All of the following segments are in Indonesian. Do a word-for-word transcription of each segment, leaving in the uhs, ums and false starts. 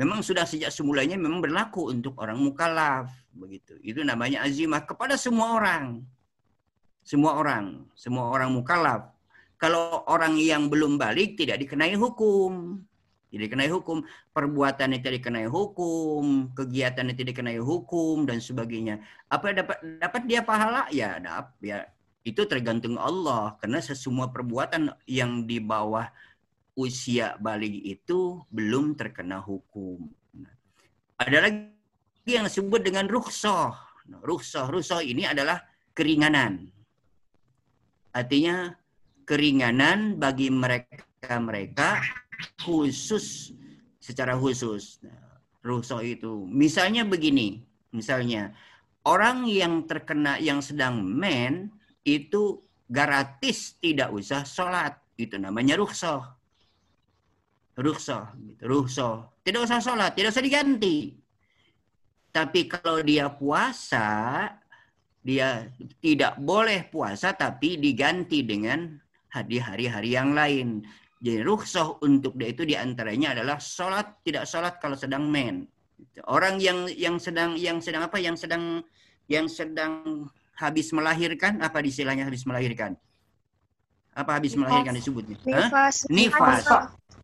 memang sudah sejak semulanya memang berlaku untuk orang mukallaf, begitu. Itu namanya azimah kepada semua orang. Semua orang, semua orang mukallaf. Kalau orang yang belum balik tidak dikenai hukum. Tidak dikenai hukum, perbuatannya tidak dikenai hukum, kegiatannya tidak dikenai hukum dan sebagainya. Apa dapat dapat dia pahala? Ya, dapat ya. Itu tergantung Allah, karena semua perbuatan yang di bawah usia baligh itu belum terkena hukum. Nah, ada lagi yang disebut dengan rukhsah. Nah, rukhsah, rukhsah ini adalah keringanan. Artinya keringanan bagi mereka-mereka khusus, secara khusus rukhsah itu. Misalnya begini, misalnya orang yang terkena, yang sedang men itu gratis tidak usah sholat, itu namanya rukhsah. Rukhsah, rukhsah, tidak usah sholat, tidak usah diganti. Tapi kalau dia puasa, dia tidak boleh puasa tapi diganti dengan di hari-hari yang lain. Jadi rukhsah untuk dia itu diantaranya adalah sholat, tidak sholat kalau sedang men. Orang yang yang sedang yang sedang apa? Yang sedang yang sedang habis melahirkan, apa istilahnya habis melahirkan? Apa habis nifas. melahirkan disebutnya? Nifas. Hah? Nifas.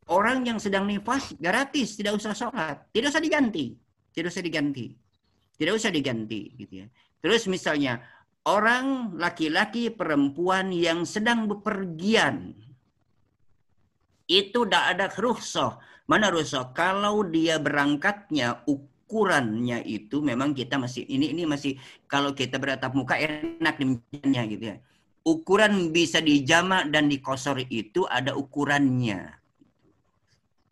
Orang yang sedang nifas gratis, tidak usah sholat, tidak usah diganti, tidak usah diganti, tidak usah diganti, gitu ya. Terus misalnya orang laki-laki perempuan yang sedang bepergian, itu tidak ada rukhsah. Mana rukhsah? Kalau dia berangkatnya ukurannya itu memang kita masih ini ini masih kalau kita beratap muka enak demikiannya gitu ya. Ukuran bisa dijamak dan dikosor itu ada ukurannya.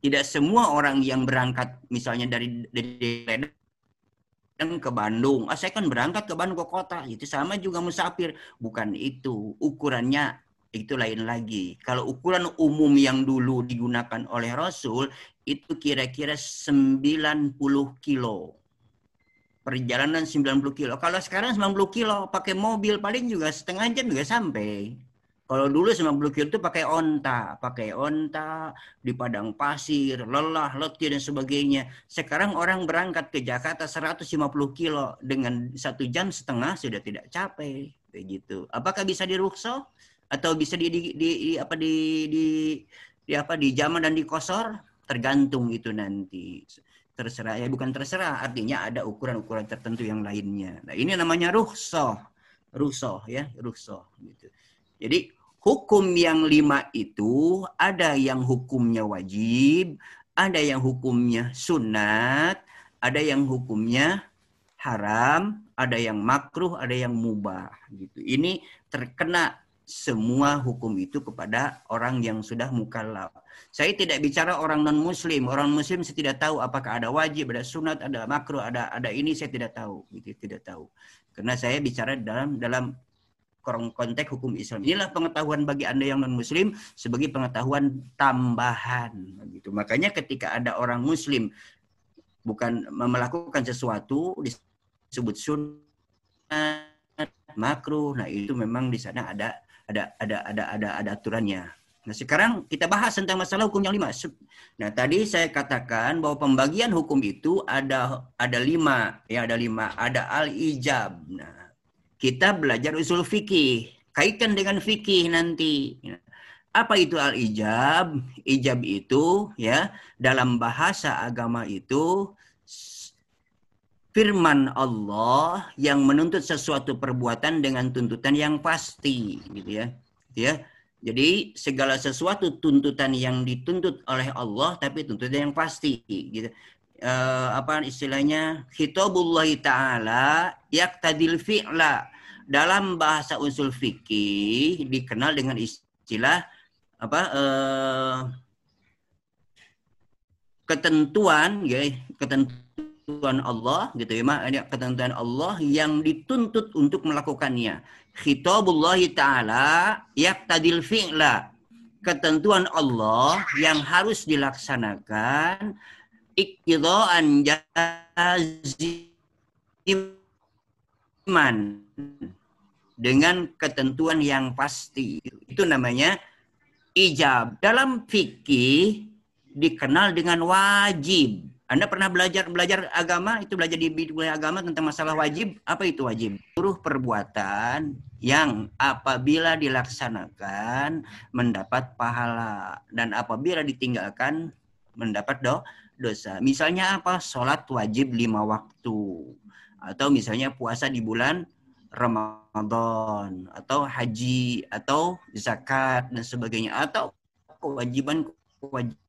Tidak semua orang yang berangkat misalnya dari dari Medan ke Bandung, ah saya kan berangkat ke Bandung ke kota, itu sama juga musafir, bukan itu ukurannya. Itu lain lagi. Kalau ukuran umum yang dulu digunakan oleh Rasul, itu kira-kira sembilan puluh kilo. Perjalanan sembilan puluh kilo. Kalau sekarang sembilan puluh kilo, pakai mobil paling juga setengah jam juga sampai. Kalau dulu sembilan puluh kilo itu pakai onta. Pakai onta, di padang pasir, lelah, letih, dan sebagainya. Sekarang orang berangkat ke Jakarta seratus lima puluh kilo. Dengan satu jam setengah sudah tidak capek. Begitu. Apakah bisa dirukhsah? Atau bisa di, di, di, di apa di di, di apa dijama dan dikosor, tergantung itu nanti, terserah ya, bukan terserah, artinya ada ukuran-ukuran tertentu yang lainnya. Nah, ini namanya rukhsah, rukhsah ya, rukhsah gitu. Jadi hukum yang lima itu ada yang hukumnya wajib, ada yang hukumnya sunat, ada yang hukumnya haram, ada yang makruh, ada yang mubah gitu. Ini terkena semua hukum itu kepada orang yang sudah mukallaf. Saya tidak bicara orang non-muslim. Orang muslim saya tidak tahu apakah ada wajib, ada sunat, ada makruh, ada ada ini saya tidak tahu. Gitu, tidak tahu. Karena saya bicara dalam dalam konteks hukum Islam. Inilah pengetahuan bagi Anda yang non-muslim sebagai pengetahuan tambahan. Gitu. Makanya ketika ada orang muslim bukan melakukan sesuatu disebut sunat, makruh. Nah, itu memang di sana ada ada ada ada ada ada aturannya. Nah, sekarang kita bahas tentang masalah hukum yang lima. Nah, tadi saya katakan bahwa pembagian hukum itu ada ada lima, ya ada lima, ada al-ijab. Nah, kita belajar usul fikih, kaitkan dengan fikih nanti. Apa itu al-ijab? Ijab itu ya dalam bahasa agama itu firman Allah yang menuntut sesuatu perbuatan dengan tuntutan yang pasti, gitu ya. Ya. Jadi segala sesuatu tuntutan yang dituntut oleh Allah tapi tuntutan yang pasti, gitu. E, apa istilahnya? Khitabullah Ta'ala yaqtadil fi'la. Dalam bahasa usul fikih dikenal dengan istilah apa? E, ketentuan, ya, ketentuan ketentuan Allah gitu ya, maknanya ketentuan Allah yang dituntut untuk melakukannya. Khitabullah Ta'ala yaqtadil fi'la. Ketentuan Allah yang harus dilaksanakan iqtidaan jaziman dengan ketentuan yang pasti. Itu namanya ijab. Dalam fikih dikenal dengan wajib. Anda pernah belajar belajar agama, itu belajar di bidang agama tentang masalah wajib. Apa itu wajib? Seluruh perbuatan yang apabila dilaksanakan mendapat pahala dan apabila ditinggalkan mendapat do, dosa. Misalnya apa? Sholat wajib lima waktu, atau misalnya puasa di bulan Ramadan, atau haji, atau zakat dan sebagainya, atau kewajiban kewajiban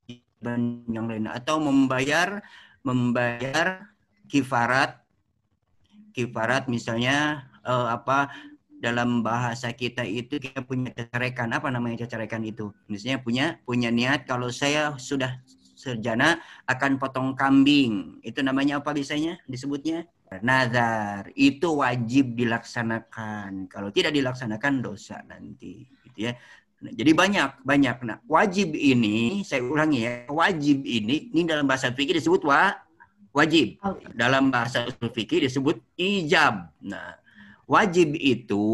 yang lain, atau membayar membayar kifarat kifarat misalnya eh, apa dalam bahasa kita itu kita punya cecerekan, apa namanya cecerekan itu misalnya punya punya niat kalau saya sudah sarjana akan potong kambing, itu namanya apa biasanya disebutnya nazar. Itu wajib dilaksanakan, kalau tidak dilaksanakan dosa nanti, gitu ya. Jadi banyak, banyak. Nah, wajib ini, saya ulangi ya, wajib ini, ini dalam bahasa fikih disebut wa, wajib. Dalam bahasa fikih disebut ijab. Nah, wajib itu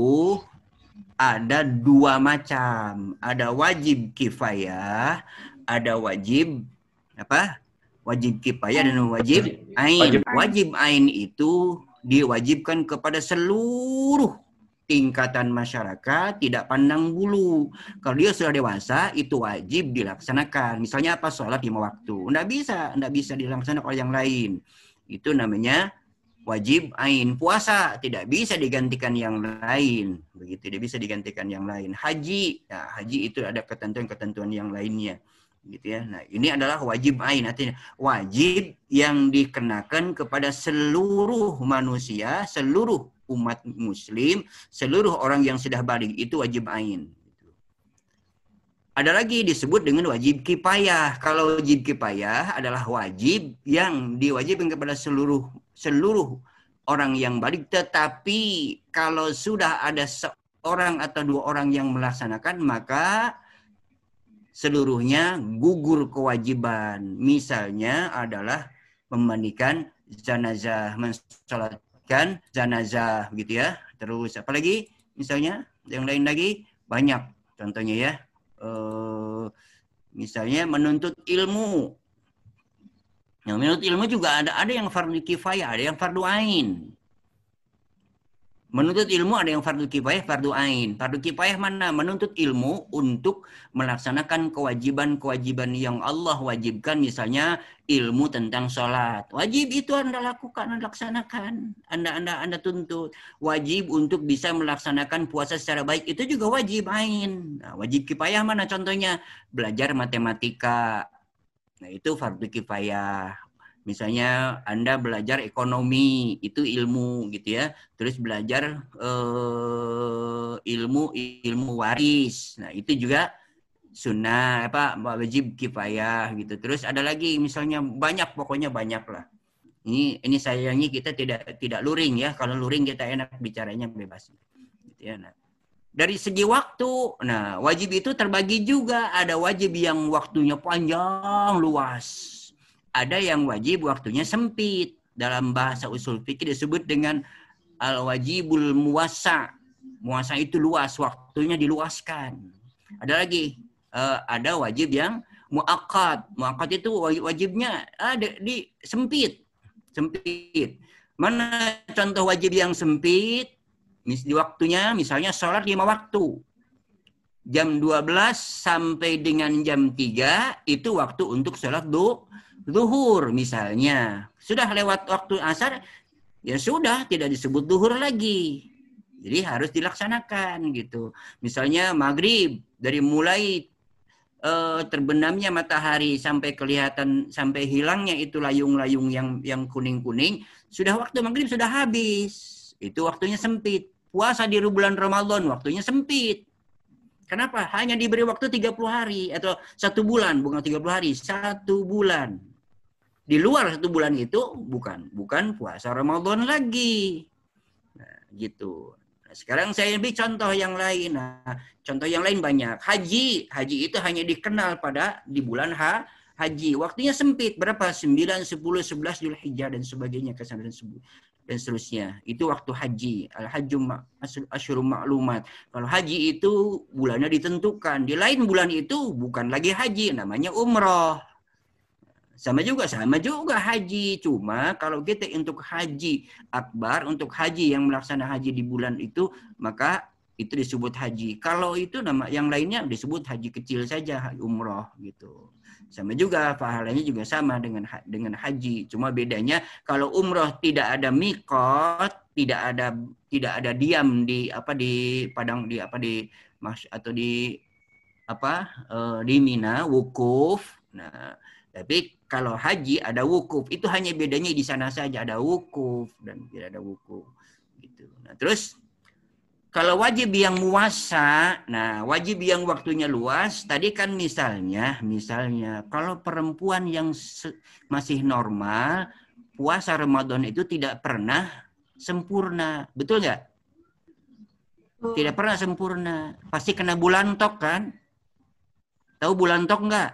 ada dua macam. Ada wajib kifayah, ada wajib apa? Wajib kifayah dan wajib ain. Wajib ain itu diwajibkan kepada seluruh tingkatan masyarakat, tidak pandang bulu. Kalau dia sudah dewasa, itu wajib dilaksanakan. Misalnya apa? Sholat lima waktu. Nggak bisa, nggak bisa dilaksanakan oleh yang lain. Itu namanya wajib ain. Puasa tidak bisa digantikan yang lain. Begitu, dia bisa digantikan yang lain. Haji, nah, haji itu ada ketentuan-ketentuan yang lainnya. Gitu ya. Nah, ini adalah wajib ain, artinya wajib yang dikenakan kepada seluruh manusia, seluruh umat muslim, seluruh orang yang sudah baligh, itu wajib ain. Ada lagi disebut dengan wajib kifayah. Kalau wajib kifayah adalah wajib yang diwajibkan kepada seluruh seluruh orang yang baligh, tetapi kalau sudah ada seorang atau dua orang yang melaksanakan, maka seluruhnya gugur kewajiban. Misalnya adalah memandikan jenazah, mensolat kan jenazah, gitu ya. Terus apalagi misalnya yang lain lagi banyak contohnya ya, e, misalnya menuntut ilmu. Yang menuntut ilmu juga ada ada yang fardu kifayah, ada yang fardu ain. Menuntut ilmu ada yang fardu kifayah, fardu ain. Fardu kifayah mana? Menuntut ilmu untuk melaksanakan kewajiban-kewajiban yang Allah wajibkan, misalnya ilmu tentang sholat. Wajib itu Anda lakukan, Anda laksanakan. Anda Anda Anda tuntut. Wajib untuk bisa melaksanakan puasa secara baik, itu juga wajib ain. Nah, wajib kifayah mana contohnya? Belajar matematika. Nah, itu fardu kifayah. Misalnya Anda belajar ekonomi, itu ilmu, gitu ya. Terus belajar eh, ilmu ilmu waris. Nah, itu juga sunnah, apa wajib kifayah, gitu. Terus ada lagi misalnya banyak, pokoknya banyak lah. Ini ini sayangnya kita tidak tidak luring ya. Kalau luring kita enak bicaranya bebas. Gitu ya. Nah, dari segi waktu, nah wajib itu terbagi juga. Ada wajib yang waktunya panjang, luas. Ada yang wajib waktunya sempit. Dalam bahasa usul fikih disebut dengan al-wajibul muwassa. Muwassa itu luas, waktunya diluaskan. Ada lagi, uh, ada wajib yang muakkad. Muakkad itu wajibnya ada uh, di sempit. Sempit. Mana contoh wajib yang sempit? Mis di waktunya misalnya sholat lima waktu. jam dua belas sampai dengan jam tiga itu waktu untuk sholat du Zuhur misalnya. Sudah lewat waktu asar, ya sudah tidak disebut zuhur lagi. Jadi harus dilaksanakan gitu. Misalnya maghrib, dari mulai uh, terbenamnya matahari sampai kelihatan, sampai hilangnya itu layung-layung yang yang kuning-kuning, sudah waktu maghrib sudah habis. Itu waktunya sempit. Puasa di bulan Ramadan waktunya sempit. Kenapa? Hanya diberi waktu tiga puluh hari atau satu bulan, bukan tiga puluh hari, satu bulan. Di luar satu bulan itu bukan bukan puasa Ramadan lagi. Nah, gitu. Nah, sekarang saya ambil contoh yang lain. Nah, contoh yang lain banyak. Haji, haji itu hanya dikenal pada di bulan ha, haji. Waktunya sempit, berapa? sembilan, sepuluh, sebelas Dzulhijjah dan sebagainya, kesana dan sebagainya. Dan seterusnya. Itu waktu haji. Al-hajjum asyurum ma'lumat. Kalau haji itu bulannya ditentukan. Di lain bulan itu bukan lagi haji, namanya umroh. Sama juga, sama juga haji. Cuma kalau kita untuk haji akbar, untuk haji yang melaksanakan haji di bulan itu, maka itu disebut haji. Kalau itu nama yang lainnya disebut haji kecil saja, umroh gitu. Sama juga pahalanya juga sama dengan dengan haji. Cuma bedanya kalau umroh tidak ada mikot, tidak ada tidak ada diam di apa di padang di apa di atau di apa di Mina wukuf. Nah, tapi kalau haji ada wukuf. Itu hanya bedanya di sana saja ada wukuf dan tidak ada wukuf gitu. Nah, terus kalau wajib yang muasa, nah wajib yang waktunya luas, tadi kan misalnya, misalnya kalau perempuan yang masih normal, puasa Ramadan itu tidak pernah sempurna. Betul nggak? Tidak pernah sempurna. Pasti kena bulan tok kan? Tahu bulan tok nggak?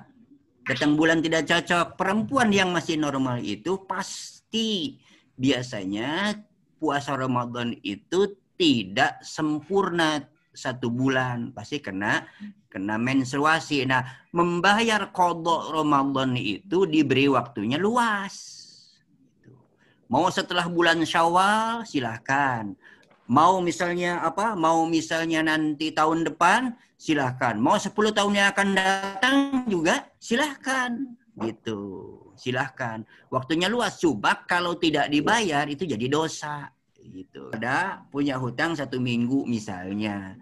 Datang bulan tidak cocok. Perempuan yang masih normal itu pasti biasanya puasa Ramadan itu tidak sempurna satu bulan, pasti kena kena menstruasi. Nah, membayar qadha Ramadan itu diberi waktunya luas. Mau setelah bulan Syawal silahkan. Mau misalnya apa? Mau misalnya nanti tahun depan silahkan. Mau sepuluh tahun yang akan datang juga silahkan. Gitu. Silahkan. Waktunya luas. Coba kalau tidak dibayar itu jadi dosa. Gitu. Ada punya hutang satu minggu misalnya,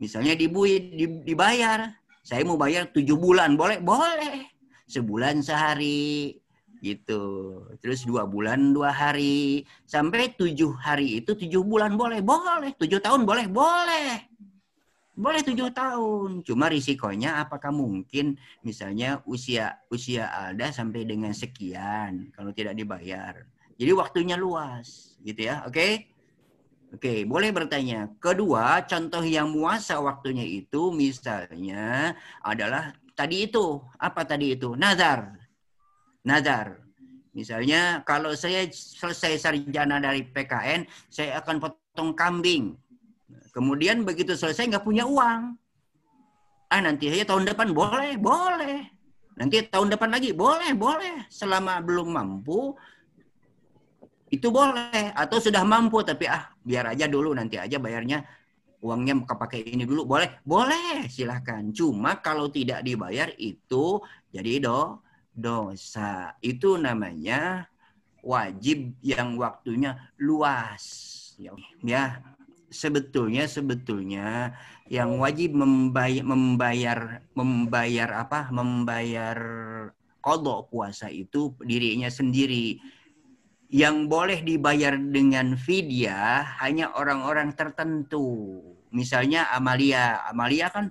misalnya dibuit dibayar, saya mau bayar tujuh bulan, boleh boleh, sebulan sehari, gitu, terus dua bulan dua hari, sampai tujuh hari itu tujuh bulan boleh boleh, tujuh tahun boleh boleh, boleh tujuh tahun, cuma risikonya apakah mungkin misalnya usia usia ada sampai dengan sekian kalau tidak dibayar. Jadi waktunya luas, gitu ya, oke? Okay? Oke, okay, boleh bertanya. Kedua, contoh yang muasa waktunya itu misalnya adalah tadi itu. Apa tadi itu? Nazar. Nazar. Misalnya kalau saya selesai sarjana dari P K N, saya akan potong kambing. Kemudian begitu selesai nggak punya uang. Ah, nanti aja tahun depan boleh, boleh. Nanti tahun depan lagi boleh, boleh. Selama belum mampu, itu boleh, atau sudah mampu tapi ah biar aja dulu nanti aja bayarnya uangnya pakai ini dulu, boleh boleh silahkan. Cuma kalau tidak dibayar itu jadi do dosa. Itu namanya wajib yang waktunya luas ya. Sebetulnya sebetulnya yang wajib membayar membayar membayar apa membayar qadha puasa itu dirinya sendiri. Yang boleh dibayar dengan fidyah hanya orang-orang tertentu. Misalnya Amalia. Amalia kan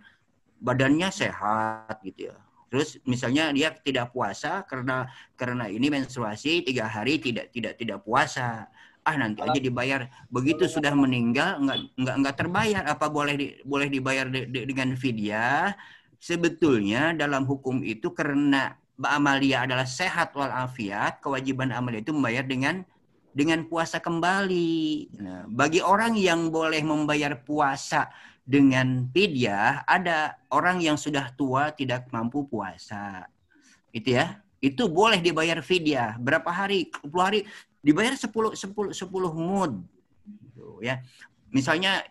badannya sehat gitu ya. Terus misalnya dia tidak puasa karena karena ini menstruasi tiga hari tidak tidak tidak puasa. Ah nanti aja dibayar. Begitu sudah meninggal nggak nggak nggak terbayar. Apa boleh di, boleh dibayar de, de, dengan fidyah? Sebetulnya dalam hukum itu karena Mbak Amalia adalah sehat walafiat, kewajiban Amalia itu membayar dengan dengan puasa kembali. Nah, bagi orang yang boleh membayar puasa dengan fidyah, ada orang yang sudah tua tidak mampu puasa. Itu ya. Itu boleh dibayar fidyah. Berapa hari? sepuluh hari dibayar sepuluh mud. Gitu, ya. Misalnya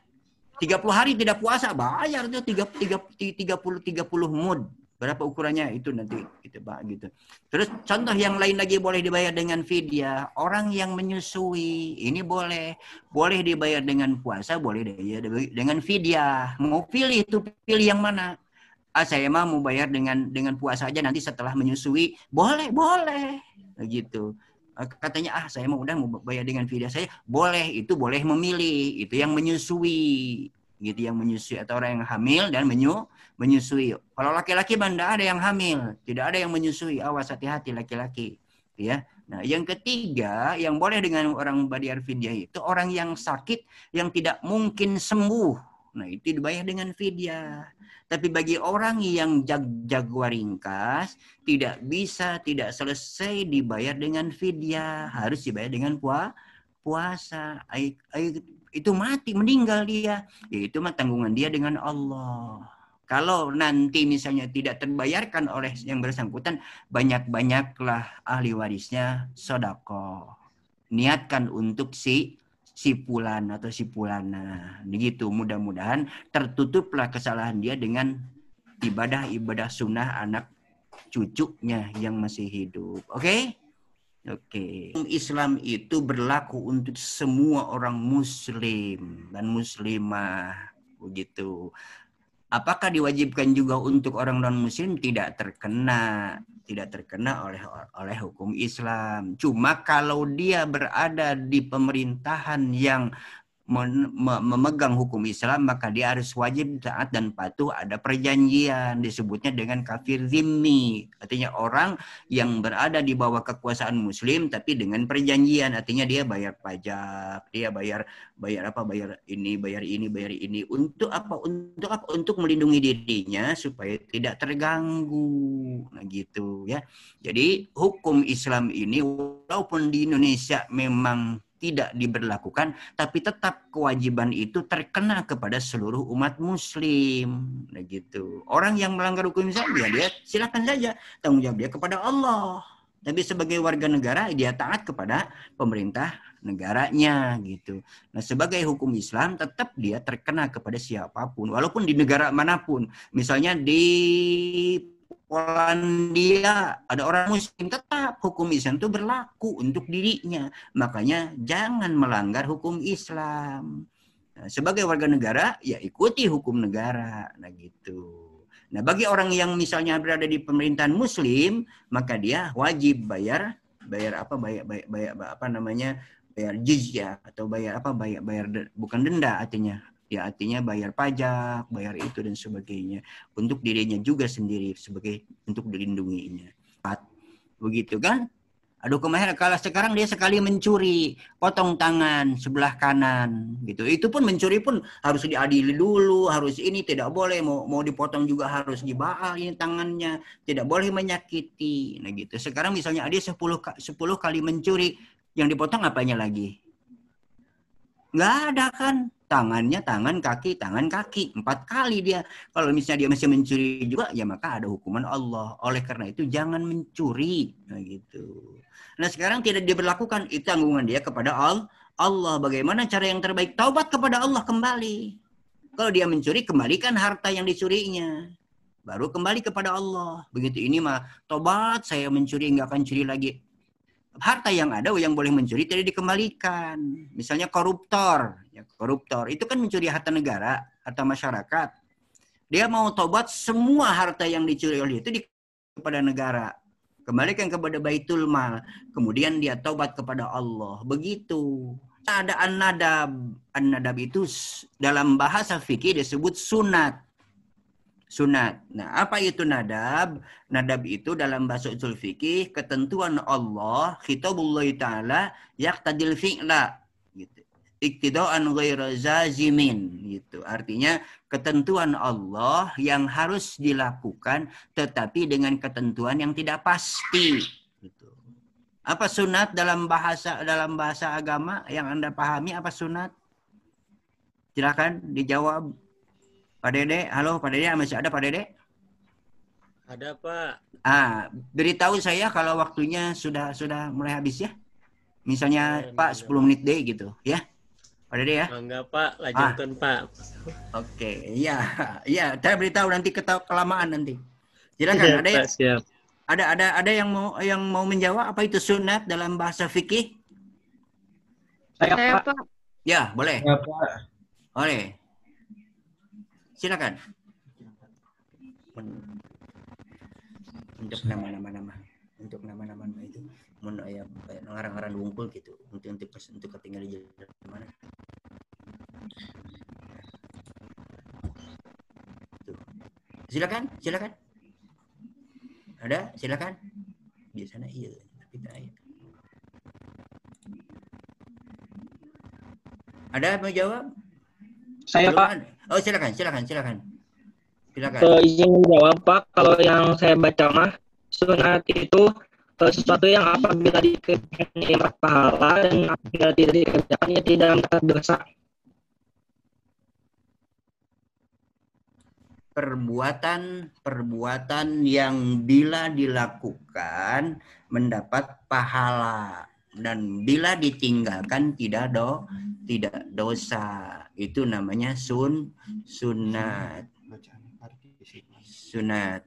tiga puluh hari tidak puasa, bayar itu tiga puluh mud. Berapa ukurannya itu nanti kita bahas gitu. Terus contoh yang lain lagi boleh dibayar dengan fidyah. Orang yang menyusui ini boleh, boleh dibayar dengan puasa, boleh dibayar dengan fidyah. Mau pilih itu pilih yang mana? Ah saya mah mau bayar dengan dengan puasa aja nanti setelah menyusui. Boleh, boleh. Gitu. Katanya ah saya mah udah mau bayar dengan fidyah saya. Boleh, itu boleh memilih. Itu yang menyusui. Gitu yang menyusui atau orang yang hamil dan menyu menyusui. Kalau laki-laki tidak ada yang hamil, tidak ada yang menyusui. Awas hati-hati laki-laki, ya. Nah, yang ketiga yang boleh dengan orang bayar fidyah itu orang yang sakit yang tidak mungkin sembuh. Nah, itu dibayar dengan fidyah. Tapi bagi orang yang jag jagwa ringkas tidak bisa, tidak selesai dibayar dengan fidyah, harus dibayar dengan puasa. Ay, ay, itu mati meninggal dia, ya itu mah tanggungan dia dengan Allah. Kalau nanti misalnya tidak terbayarkan oleh yang bersangkutan, banyak-banyaklah ahli warisnya sodako. Niatkan untuk si si pulan atau si pulana. Begitu, mudah-mudahan tertutuplah kesalahan dia dengan ibadah-ibadah sunnah anak cucunya yang masih hidup. Oke? Okay? Oke. Okay. Islam itu berlaku untuk semua orang muslim dan muslimah. Begitu. Apakah diwajibkan juga untuk orang non-muslim? Tidak terkena. Tidak terkena oleh oleh hukum Islam. Cuma kalau dia berada di pemerintahan yang memegang hukum Islam, maka dia harus wajib taat dan patuh. Ada perjanjian, disebutnya dengan kafir zimmi, artinya orang yang berada di bawah kekuasaan muslim tapi dengan perjanjian, artinya dia bayar pajak, dia bayar bayar apa bayar ini bayar ini bayar ini untuk apa untuk apa untuk melindungi dirinya supaya tidak terganggu. Nah gitu ya. Jadi hukum Islam ini walaupun di Indonesia memang tidak diberlakukan, tapi tetap kewajiban itu terkena kepada seluruh umat muslim. Nah, gitu. Orang yang melanggar hukum Islam, ya dia silakan saja, tanggung jawab dia kepada Allah. Tapi sebagai warga negara, dia taat kepada pemerintah negaranya, gitu. Nah, sebagai hukum Islam, tetap dia terkena kepada siapapun, walaupun di negara manapun. Misalnya di Polandia ada orang muslim, tetap hukum Islam itu berlaku untuk dirinya. Makanya jangan melanggar hukum Islam. Nah, sebagai warga negara ya ikuti hukum negara. Nah gitu. Nah bagi orang yang misalnya berada di pemerintahan muslim, maka dia wajib bayar bayar apa bayar bayar, bayar apa namanya bayar jizyah atau bayar apa bayar bayar bukan denda artinya. Ya artinya bayar pajak, bayar itu dan sebagainya. Untuk dirinya juga sendiri, sebagai untuk dilindunginya. Begitu kan? Aduh kemarin kalau sekarang dia sekali mencuri, potong tangan sebelah kanan, gitu. Itu pun mencuri pun harus diadili dulu, harus ini tidak boleh, mau mau dipotong juga harus dibaal ini tangannya, tidak boleh menyakiti. Nah gitu. Sekarang misalnya ada sepuluh kali mencuri, yang dipotong apanya lagi? Nggak ada kan? Tangannya tangan kaki, tangan kaki. Empat kali dia. Kalau misalnya dia masih mencuri juga, ya maka ada hukuman Allah. Oleh karena itu jangan mencuri. Nah gitu. Nah sekarang tidak diberlakukan. Itu tanggungan dia kepada Allah. Bagaimana cara yang terbaik? Taubat kepada Allah kembali. Kalau dia mencuri, kembalikan harta yang dicurinya. Baru kembali kepada Allah. Begitu ini mah, tobat saya mencuri, nggak akan curi lagi. Harta yang ada yang boleh mencuri tidak dikembalikan. Misalnya koruptor, ya koruptor itu kan mencuri harta negara, harta masyarakat. Dia mau tobat, semua harta yang dicuri oleh itu di kepada negara. Kembalikan kepada Baitul Mal, kemudian dia tobat kepada Allah. Begitu. Ada an-nadab. An-nadab itu dalam bahasa fikih disebut sunat. Sunat. Nah, apa itu nadab? Nadab itu dalam bahasa usul fikih ketentuan Allah, khitabullah taala yaqtadil fi'la gitu. Iktidaan ghairu zazimin gitu. Artinya ketentuan Allah yang harus dilakukan tetapi dengan ketentuan yang tidak pasti gitu. Apa sunat dalam bahasa dalam bahasa agama yang Anda pahami apa sunat? Silakan dijawab. Pak Dede, halo Pak Dede, masih ada Pak Dede? Ada Pak. Ah, beritahu saya kalau waktunya sudah sudah mulai habis ya. Misalnya ya, Pak enggak, sepuluh menit deh gitu ya. Pak Dede ya? Enggak Pak, lanjutkan ah. Pak. Oke, iya. Iya, saya beritahu nanti ketau kelamaan nanti. Silakan ya, ada Pak, siap. Ada ada ada yang mau yang mau menjawab apa itu sunat dalam bahasa fikih? Saya Pak. Pak. Ya, boleh. Saya Pak. Boleh. Silakan. Untuk nama-nama nama, untuk nama-nama itu, mun aya ngarang-ngarang wungkul gitu, untuk untuk untuk ketinggalan di mana. Tuh. Silakan, silakan. Ada? Silakan. Biasanya iya, tapi tak ada. Ada yang mau jawab? Saya Pak. Ada? Oh silakan, silakan, silakan. Silakan. So, izin menjawab Pak, kalau yang saya baca mah sunat itu sesuatu yang apabila dikerjakan dapat pahala dan apabila tidak dikerjakannya tidak mendapat dosa. perbuatan-perbuatan yang bila dilakukan mendapat pahala dan bila ditinggalkan tidak do tidak dosa. Itu namanya sun sunat sunat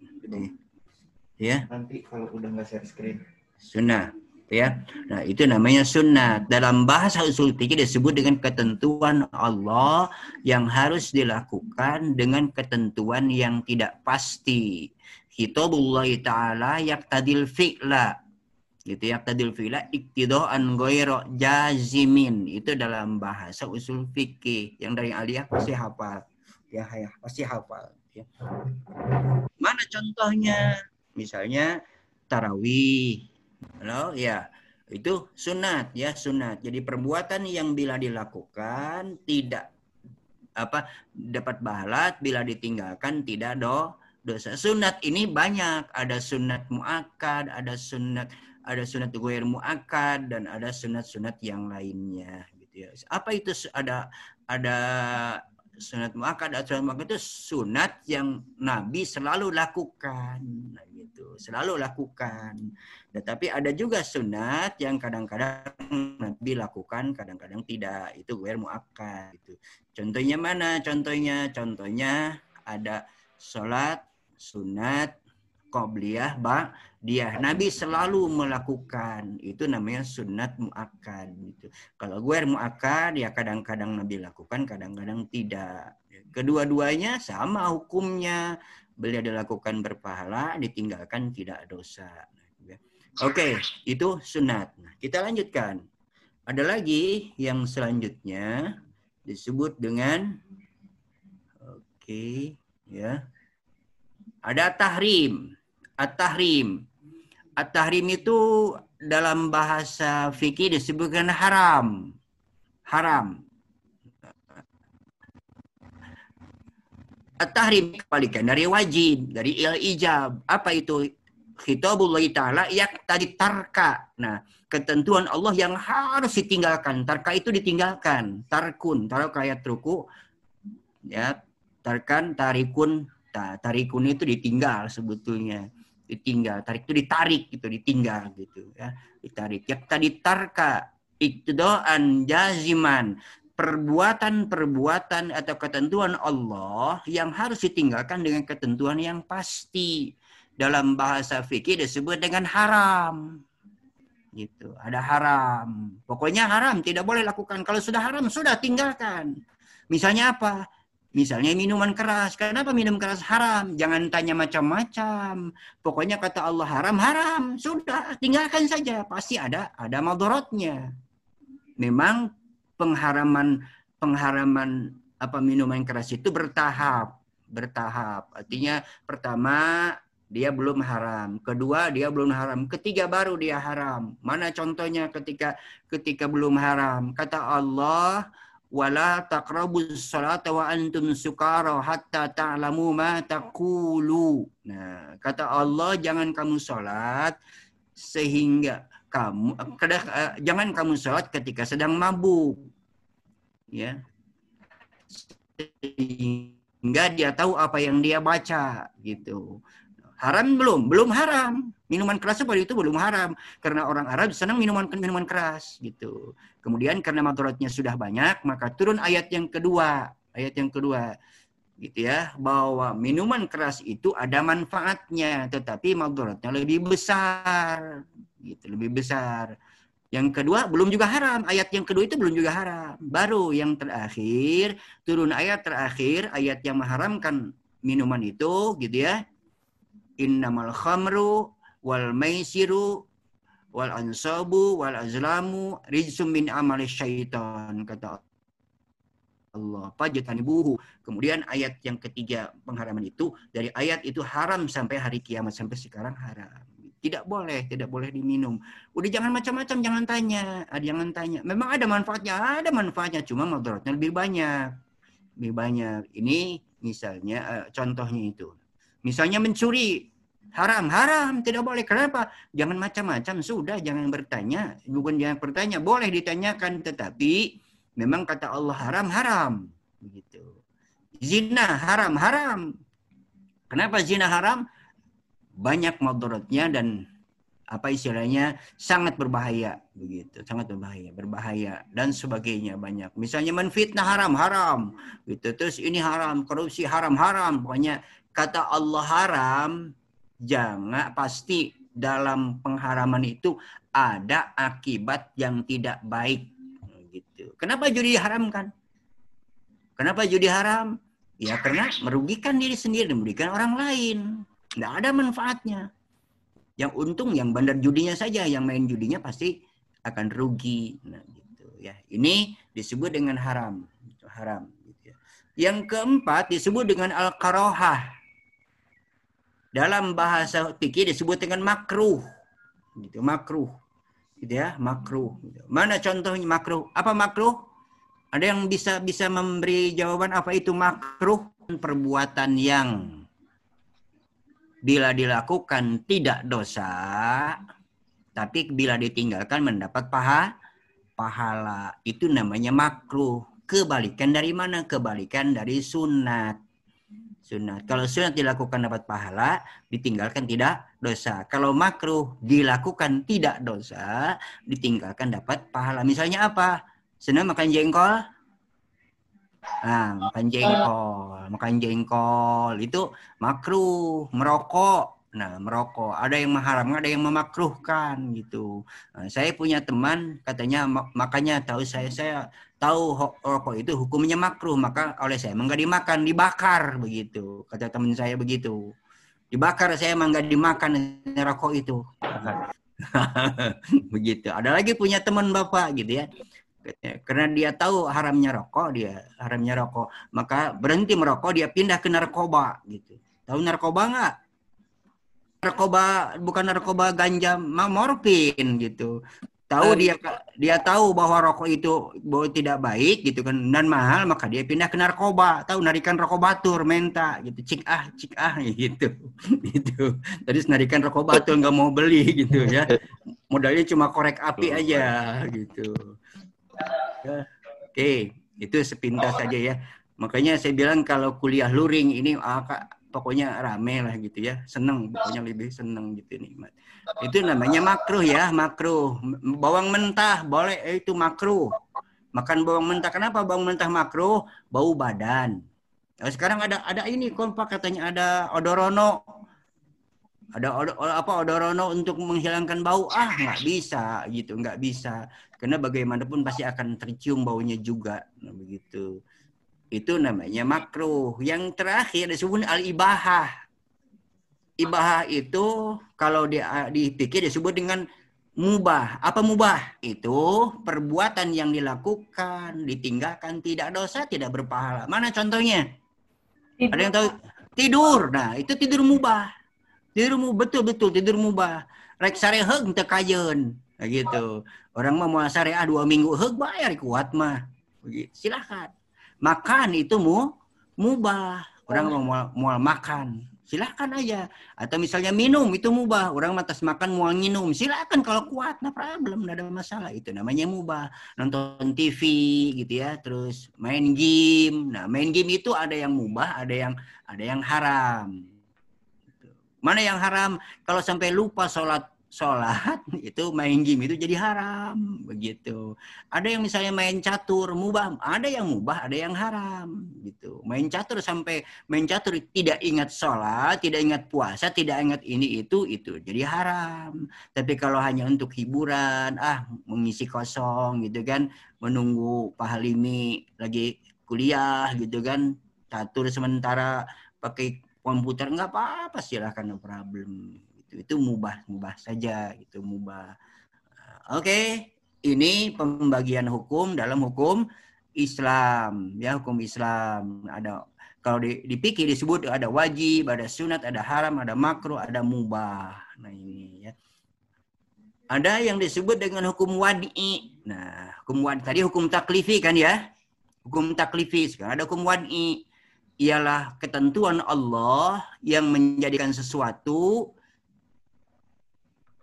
ya. Nanti kalau udah nggak share screen sunat ya. Nah, itu namanya sunat. Dalam bahasa usul fikih disebut dengan ketentuan Allah yang harus dilakukan dengan ketentuan yang tidak pasti. Kitabullah ta'ala yaqtadil fi'la. Gitu yaqtadil fi'la iktidaan ghairu jazimin. Itu dalam bahasa usul fikih yang dari aliyah pasti hafal. Ya, ya pasti hafal ya. Mana contohnya? Misalnya tarawih. Halo, ya itu sunat ya sunat. Jadi perbuatan yang bila dilakukan tidak apa dapat pahala, bila ditinggalkan tidak do dosa. Sunat ini banyak, ada sunat muakkad, ada sunat ada sunat ghair muakkad dan ada sunat-sunat yang lainnya gitu ya. Apa itu ada ada sunat muakkad? Ada sunat muakkad itu sunat yang Nabi selalu lakukan. Nah, gitu. Selalu lakukan. Tetapi ada juga sunat yang kadang-kadang Nabi lakukan, kadang-kadang tidak. Itu ghair muakkad gitu. Contohnya mana? Contohnya contohnya ada salat sunat qobliyah ba'diyah. Nabi selalu melakukan. Itu namanya sunat muakkad gitu. Kalau ghair muakkad ya kadang-kadang Nabi lakukan, kadang-kadang tidak. Kedua-duanya sama hukumnya. Beliau dilakukan berpahala, ditinggalkan tidak dosa. Oke, okay, itu sunat. Nah, kita lanjutkan. Ada lagi yang selanjutnya disebut dengan oke, okay, ya. Ada tahrim. At-tahrim. At-tahrim itu dalam bahasa fikih disebutkan haram. Haram. At-tahrim kebalikan dari wajib, dari il-ijab. Apa itu? Khitabullah ta'ala yaqtadi tarka. Nah, ketentuan Allah yang harus ditinggalkan. Tarka itu ditinggalkan. Tarkun, taraka yatruku. Ya, tarkan, tarikun. Tarikun itu ditinggal sebetulnya, ditinggal. Tarik itu ditarik gitu, ditinggal gitu ya, ditarik. Ya tadi tarka iktidaan jaziman, perbuatan-perbuatan atau ketentuan Allah yang harus ditinggalkan dengan ketentuan yang pasti. Dalam bahasa fikih disebut dengan haram. Gitu, ada haram. Pokoknya haram, tidak boleh lakukan. Kalau sudah haram sudah tinggalkan. Misalnya apa? Misalnya minuman keras. Kenapa minum keras? Haram. Jangan tanya macam-macam. Pokoknya kata Allah haram, haram. Sudah, tinggalkan saja. Pasti ada ada madaratnya. Memang pengharaman pengharaman apa minuman keras itu bertahap, bertahap. Artinya pertama dia belum haram, kedua dia belum haram, ketiga baru dia haram. Mana contohnya ketika ketika belum haram? Kata Allah wala taqrabus salata wa antum sukara hatta ta'lamu ma taqulu. Nah, kata Allah jangan kamu salat sehingga kamu eh, jangan kamu salat ketika sedang mabuk. Ya. Sehingga dia tahu apa yang dia baca gitu. Haram belum? Belum haram. Minuman keras pada itu belum haram. Karena orang Arab senang minuman minuman keras gitu. Kemudian karena madaratnya sudah banyak, maka turun ayat yang kedua. Ayat yang kedua. Gitu ya, bahwa minuman keras itu ada manfaatnya, tetapi madaratnya lebih besar. Gitu, lebih besar. Yang kedua belum juga haram. Ayat yang kedua itu belum juga haram. Baru yang terakhir, turun ayat terakhir, ayat yang mengharamkan minuman itu gitu ya. Innamal khamru wal maisiru wal ansabu wal azlamu rijsum min amali syaitan. Kata Allah fajtanibuhu. Kemudian ayat yang ketiga pengharaman itu, dari ayat itu haram sampai hari kiamat, sampai sekarang haram. Tidak boleh, tidak boleh diminum. Udah jangan macam-macam, jangan tanya. Jangan tanya. Memang ada manfaatnya, ada manfaatnya, cuma madaratnya lebih banyak. Lebih banyak. Ini misalnya contohnya itu. Misalnya mencuri, haram, haram, tidak boleh. Kenapa? Jangan macam-macam, sudah, jangan bertanya. Bukan jangan bertanya, boleh ditanyakan, tetapi memang kata Allah haram, haram. Begitu. Zina, haram, haram. Kenapa zina haram? Banyak madaratnya dan apa istilahnya sangat berbahaya begitu, sangat berbahaya, berbahaya dan sebagainya banyak. Misalnya menfitnah haram, haram gitu. Terus ini haram, korupsi haram, haram. Pokoknya kata Allah haram, jangan pasti dalam pengharaman itu ada akibat yang tidak baik gitu. Kenapa judi diharamkan? Kenapa judi haram? Ya karena merugikan diri sendiri, merugikan orang lain. Nggak ada manfaatnya. Yang untung, yang bandar judinya saja, yang main judinya pasti akan rugi. Nah, gitu ya. Ini disebut dengan haram, haram. Gitu ya. Yang keempat disebut dengan al-karohah. Dalam bahasa fikih disebut dengan makruh, gitu, makruh, gitu ya, makruh. Gitu. Mana contohnya makruh? Apa makruh? Ada yang bisa bisa memberi jawaban apa itu makruh? Perbuatan yang bila dilakukan tidak dosa, tapi bila ditinggalkan mendapat paha, pahala. Itu namanya makruh. Kebalikan dari mana? Kebalikan dari sunat. Sunat. Kalau sunat dilakukan dapat pahala, ditinggalkan tidak dosa. Kalau makruh dilakukan tidak dosa, ditinggalkan dapat pahala. Misalnya apa? Senang makan jengkol? Nah, makan jengkol. Makan jengkol. Itu makruh. Merokok. Nah, merokok. Ada yang mengharamkan, ada yang memakruhkan. Gitu. Nah, saya punya teman, katanya makanya tahu saya, saya tahu rokok itu hukumnya makruh. Maka oleh saya enggak dimakan, dibakar. Begitu. Kata teman saya begitu. Dibakar saya enggak dimakan rokok itu. Begitu. Ada lagi punya teman bapak gitu ya. Karena dia tahu haramnya rokok, dia haramnya rokok, maka berhenti merokok, dia pindah ke narkoba gitu. Tahu narkoba nggak? Narkoba bukan narkoba ganja, morfin gitu. Tahu dia dia tahu bahwa rokok itu bahwa tidak baik gitu kan dan mahal, maka dia pindah ke narkoba. Tahu narikan rokok batur, menta gitu, cik ah cik ah gitu. Gitu. Tadi narikan rokok batur nggak mau beli gitu ya. Modalnya cuma korek api aja gitu. Oke, okay. Itu sepintas saja ya. Makanya saya bilang kalau kuliah luring ini ah, Kak, pokoknya rame lah gitu ya. Seneng, pokoknya lebih seneng gitu nikmat. Itu namanya makruh ya, makruh. Bawang mentah boleh, eh, itu makruh. Makan bawang mentah. Kenapa bawang mentah makruh? Bau badan. Nah, sekarang ada ada ini kompak katanya ada odorono. Ada od, apa odorono untuk menghilangkan bau, ah nggak bisa gitu, nggak bisa karena bagaimanapun pasti akan tercium baunya juga. Nah, begitu, itu namanya makruh. Yang terakhir disebut al-ibahah. Ibahah itu kalau di, dipikir disebut dengan mubah. Apa mubah? Itu perbuatan yang dilakukan ditinggalkan tidak dosa, tidak berpahala. Mana contohnya? Tidur. Ada yang tahu? Tidur. Nah itu tidur mubah. Tidurmu betul-betul tidur mubah. Rek sare heug teu kajeun gitu. Orang mah moal sareah dua minggu heug bayar kuat mah. Begitu. Silakan. Makan itu mu mubah. Orang mah moal moal makan. Silakan aja. Atau misalnya minum itu mubah. Orang mah tas makan moal nginum. Silakan kalau kuat, nah problem, enggak ada masalah. Itu namanya mubah. Nonton T V gitu ya, terus main game. Nah, main game itu ada yang mubah, ada yang ada yang haram. Mana yang haram? Kalau sampai lupa sholat, sholat itu main game itu jadi haram. Begitu. Ada yang misalnya main catur, mubah. Ada yang mubah, ada yang haram. Gitu. Main catur sampai main catur tidak ingat sholat, tidak ingat puasa, tidak ingat ini, itu, itu. Jadi haram. Tapi kalau hanya untuk hiburan, ah mengisi kosong gitu kan. Menunggu pahalimi lagi kuliah gitu kan. Catur sementara pakai komputer nggak apa-apa, silahkan, no problem. Itu itu mubah mubah saja, itu mubah. Oke, okay. Ini pembagian hukum dalam hukum Islam ya, hukum Islam ada kalau dipikir disebut ada wajib, ada sunat, ada haram, ada makruh, ada mubah. Nah ini ya. Ada yang disebut dengan hukum wad'i. Nah hukum wad'i tadi hukum taklifi kan ya, hukum taklifi. Sekarang ada hukum wad'i. Ialah ketentuan Allah yang menjadikan sesuatu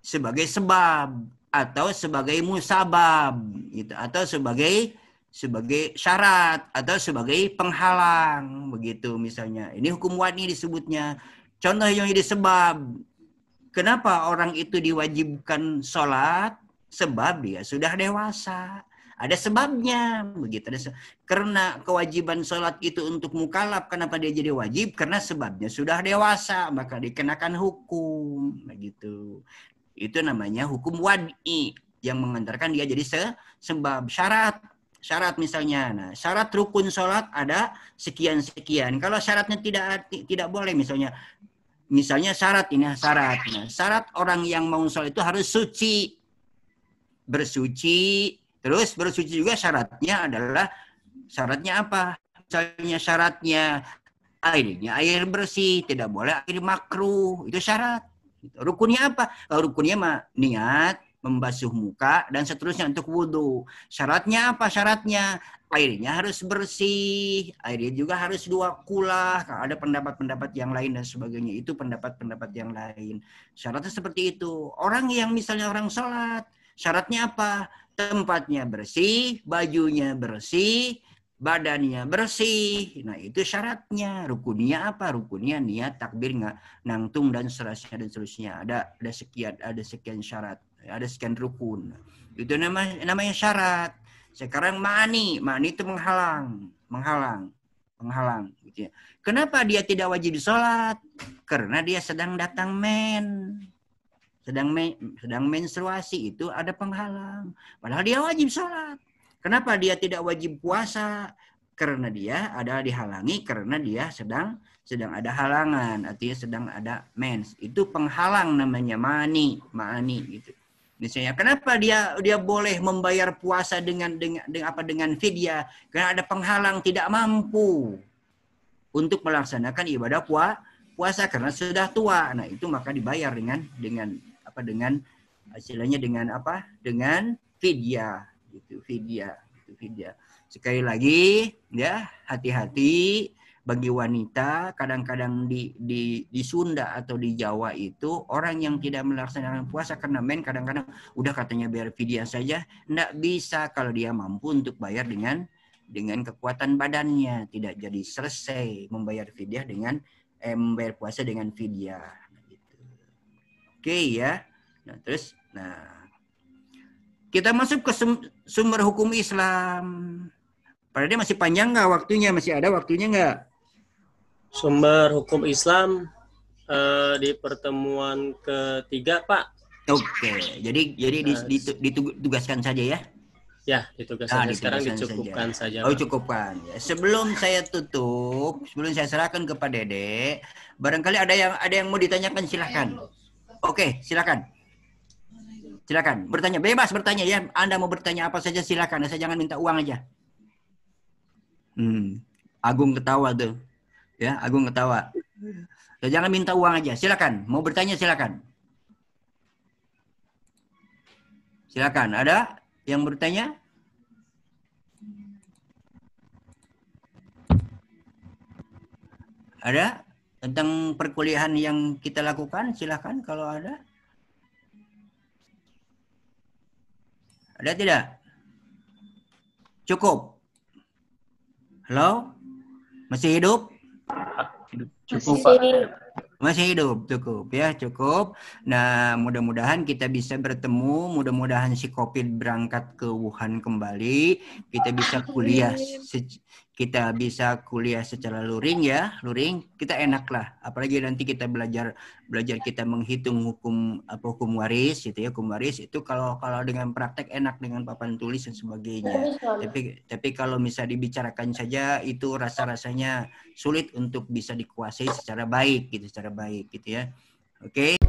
sebagai sebab atau sebagai musabab gitu, atau sebagai sebagai syarat atau sebagai penghalang, begitu misalnya. Ini hukum wani disebutnya. Contoh yang jadi sebab. Kenapa orang itu diwajibkan sholat? Sebab dia sudah dewasa. Ada sebabnya, begitu. Ada se karena kewajiban sholat itu untuk mukalaf, kenapa dia jadi wajib? Karena sebabnya sudah dewasa, maka dikenakan hukum, begitu. Itu namanya hukum wadi yang mengantarkan dia jadi se sebab syarat. Syarat misalnya, nah syarat rukun sholat ada sekian sekian. Kalau syaratnya tidak tidak boleh, misalnya, misalnya syarat ini syarat. Nah, syarat orang yang mau sholat itu harus suci, bersuci, terus bersuci juga syaratnya adalah syaratnya apa? Misalnya syaratnya airnya air bersih, tidak boleh air makruh, itu syarat. Rukunnya apa? Rukunnya mah niat, membasuh muka, dan seterusnya untuk wudhu. Syaratnya apa? Syaratnya airnya harus bersih, airnya juga harus dua kulah. Ada pendapat-pendapat yang lain dan sebagainya. Itu pendapat-pendapat yang lain. Syaratnya seperti itu. Orang yang misalnya orang sholat, syaratnya apa? Tempatnya bersih, bajunya bersih, badannya bersih. Nah itu syaratnya. Rukunnya apa? Rukunnya niat, takbir, nggak nangtung, dan seterusnya dan seterusnya. Ada ada sekian ada sekian syarat, ada sekian rukun. Itu namanya namanya syarat. Sekarang mani, mani itu menghalang, menghalang, menghalang. Gitu ya. Kenapa dia tidak wajib sholat? Karena dia sedang datang men. Sedang men, sedang menstruasi, itu ada penghalang. Padahal dia wajib sholat. Kenapa dia tidak wajib puasa? Karena dia ada dihalangi, karena dia sedang sedang ada halangan, artinya sedang ada mens. Itu penghalang namanya, mani, mani gitu. Misalnya kenapa dia dia boleh membayar puasa dengan dengan, dengan apa dengan fidya? Karena ada penghalang tidak mampu untuk melaksanakan ibadah puasa, puasa karena sudah tua. Nah, itu maka dibayar dengan dengan apa dengan hasilnya dengan apa? Dengan fidya. Itu fidya, itu fidya. Sekali lagi ya, hati-hati bagi wanita. Kadang-kadang di, di di Sunda atau di Jawa itu orang yang tidak melaksanakan puasa karena men, kadang-kadang udah katanya bayar fidya saja, enggak bisa kalau dia mampu untuk bayar dengan dengan kekuatan badannya, tidak jadi selesai membayar fidya dengan eh, membayar puasa dengan fidya gitu. Oke okay, ya. Nah, terus nah kita masuk ke sumber hukum Islam. Padahal dia masih panjang nggak waktunya? Masih ada waktunya nggak? Sumber hukum Islam eh, di pertemuan ketiga, Pak. Oke, okay. jadi jadi uh, ditugaskan saja ya? Ya, ditugaskan. Nah, ditugaskan sekarang dicukupkan saja. saja oh, cukupkan. Ya. Sebelum saya tutup, sebelum saya serahkan kepada Dede, barangkali ada yang ada yang mau ditanyakan, silahkan. Oke, okay, silahkan. Silakan bertanya, bebas bertanya ya. Anda mau bertanya apa saja silakan. Saya jangan minta uang aja. Hmm, Agung ketawa tuh. Ya, Agung ketawa. Saya jangan minta uang aja. Silakan, mau bertanya silakan. Silakan, ada yang bertanya? Ada tentang perkuliahan yang kita lakukan? Silakan kalau ada. Ada tidak? Cukup? Halo? Masih hidup? Cukup, Pak. Masih hidup, cukup ya, cukup. Nah, mudah-mudahan kita bisa bertemu, mudah-mudahan si COVID berangkat ke Wuhan kembali, kita bisa kuliah, kita bisa kuliah secara luring ya, luring. Kita enak lah, apalagi nanti kita belajar belajar kita menghitung hukum apa hukum waris, gitu ya, hukum waris itu kalau kalau dengan praktek enak dengan papan tulis dan sebagainya. Tapi tapi kalau bisa dibicarakan saja itu rasa-rasanya sulit untuk bisa dikuasai secara baik, gitu, secara baik, gitu ya. Oke. Okay.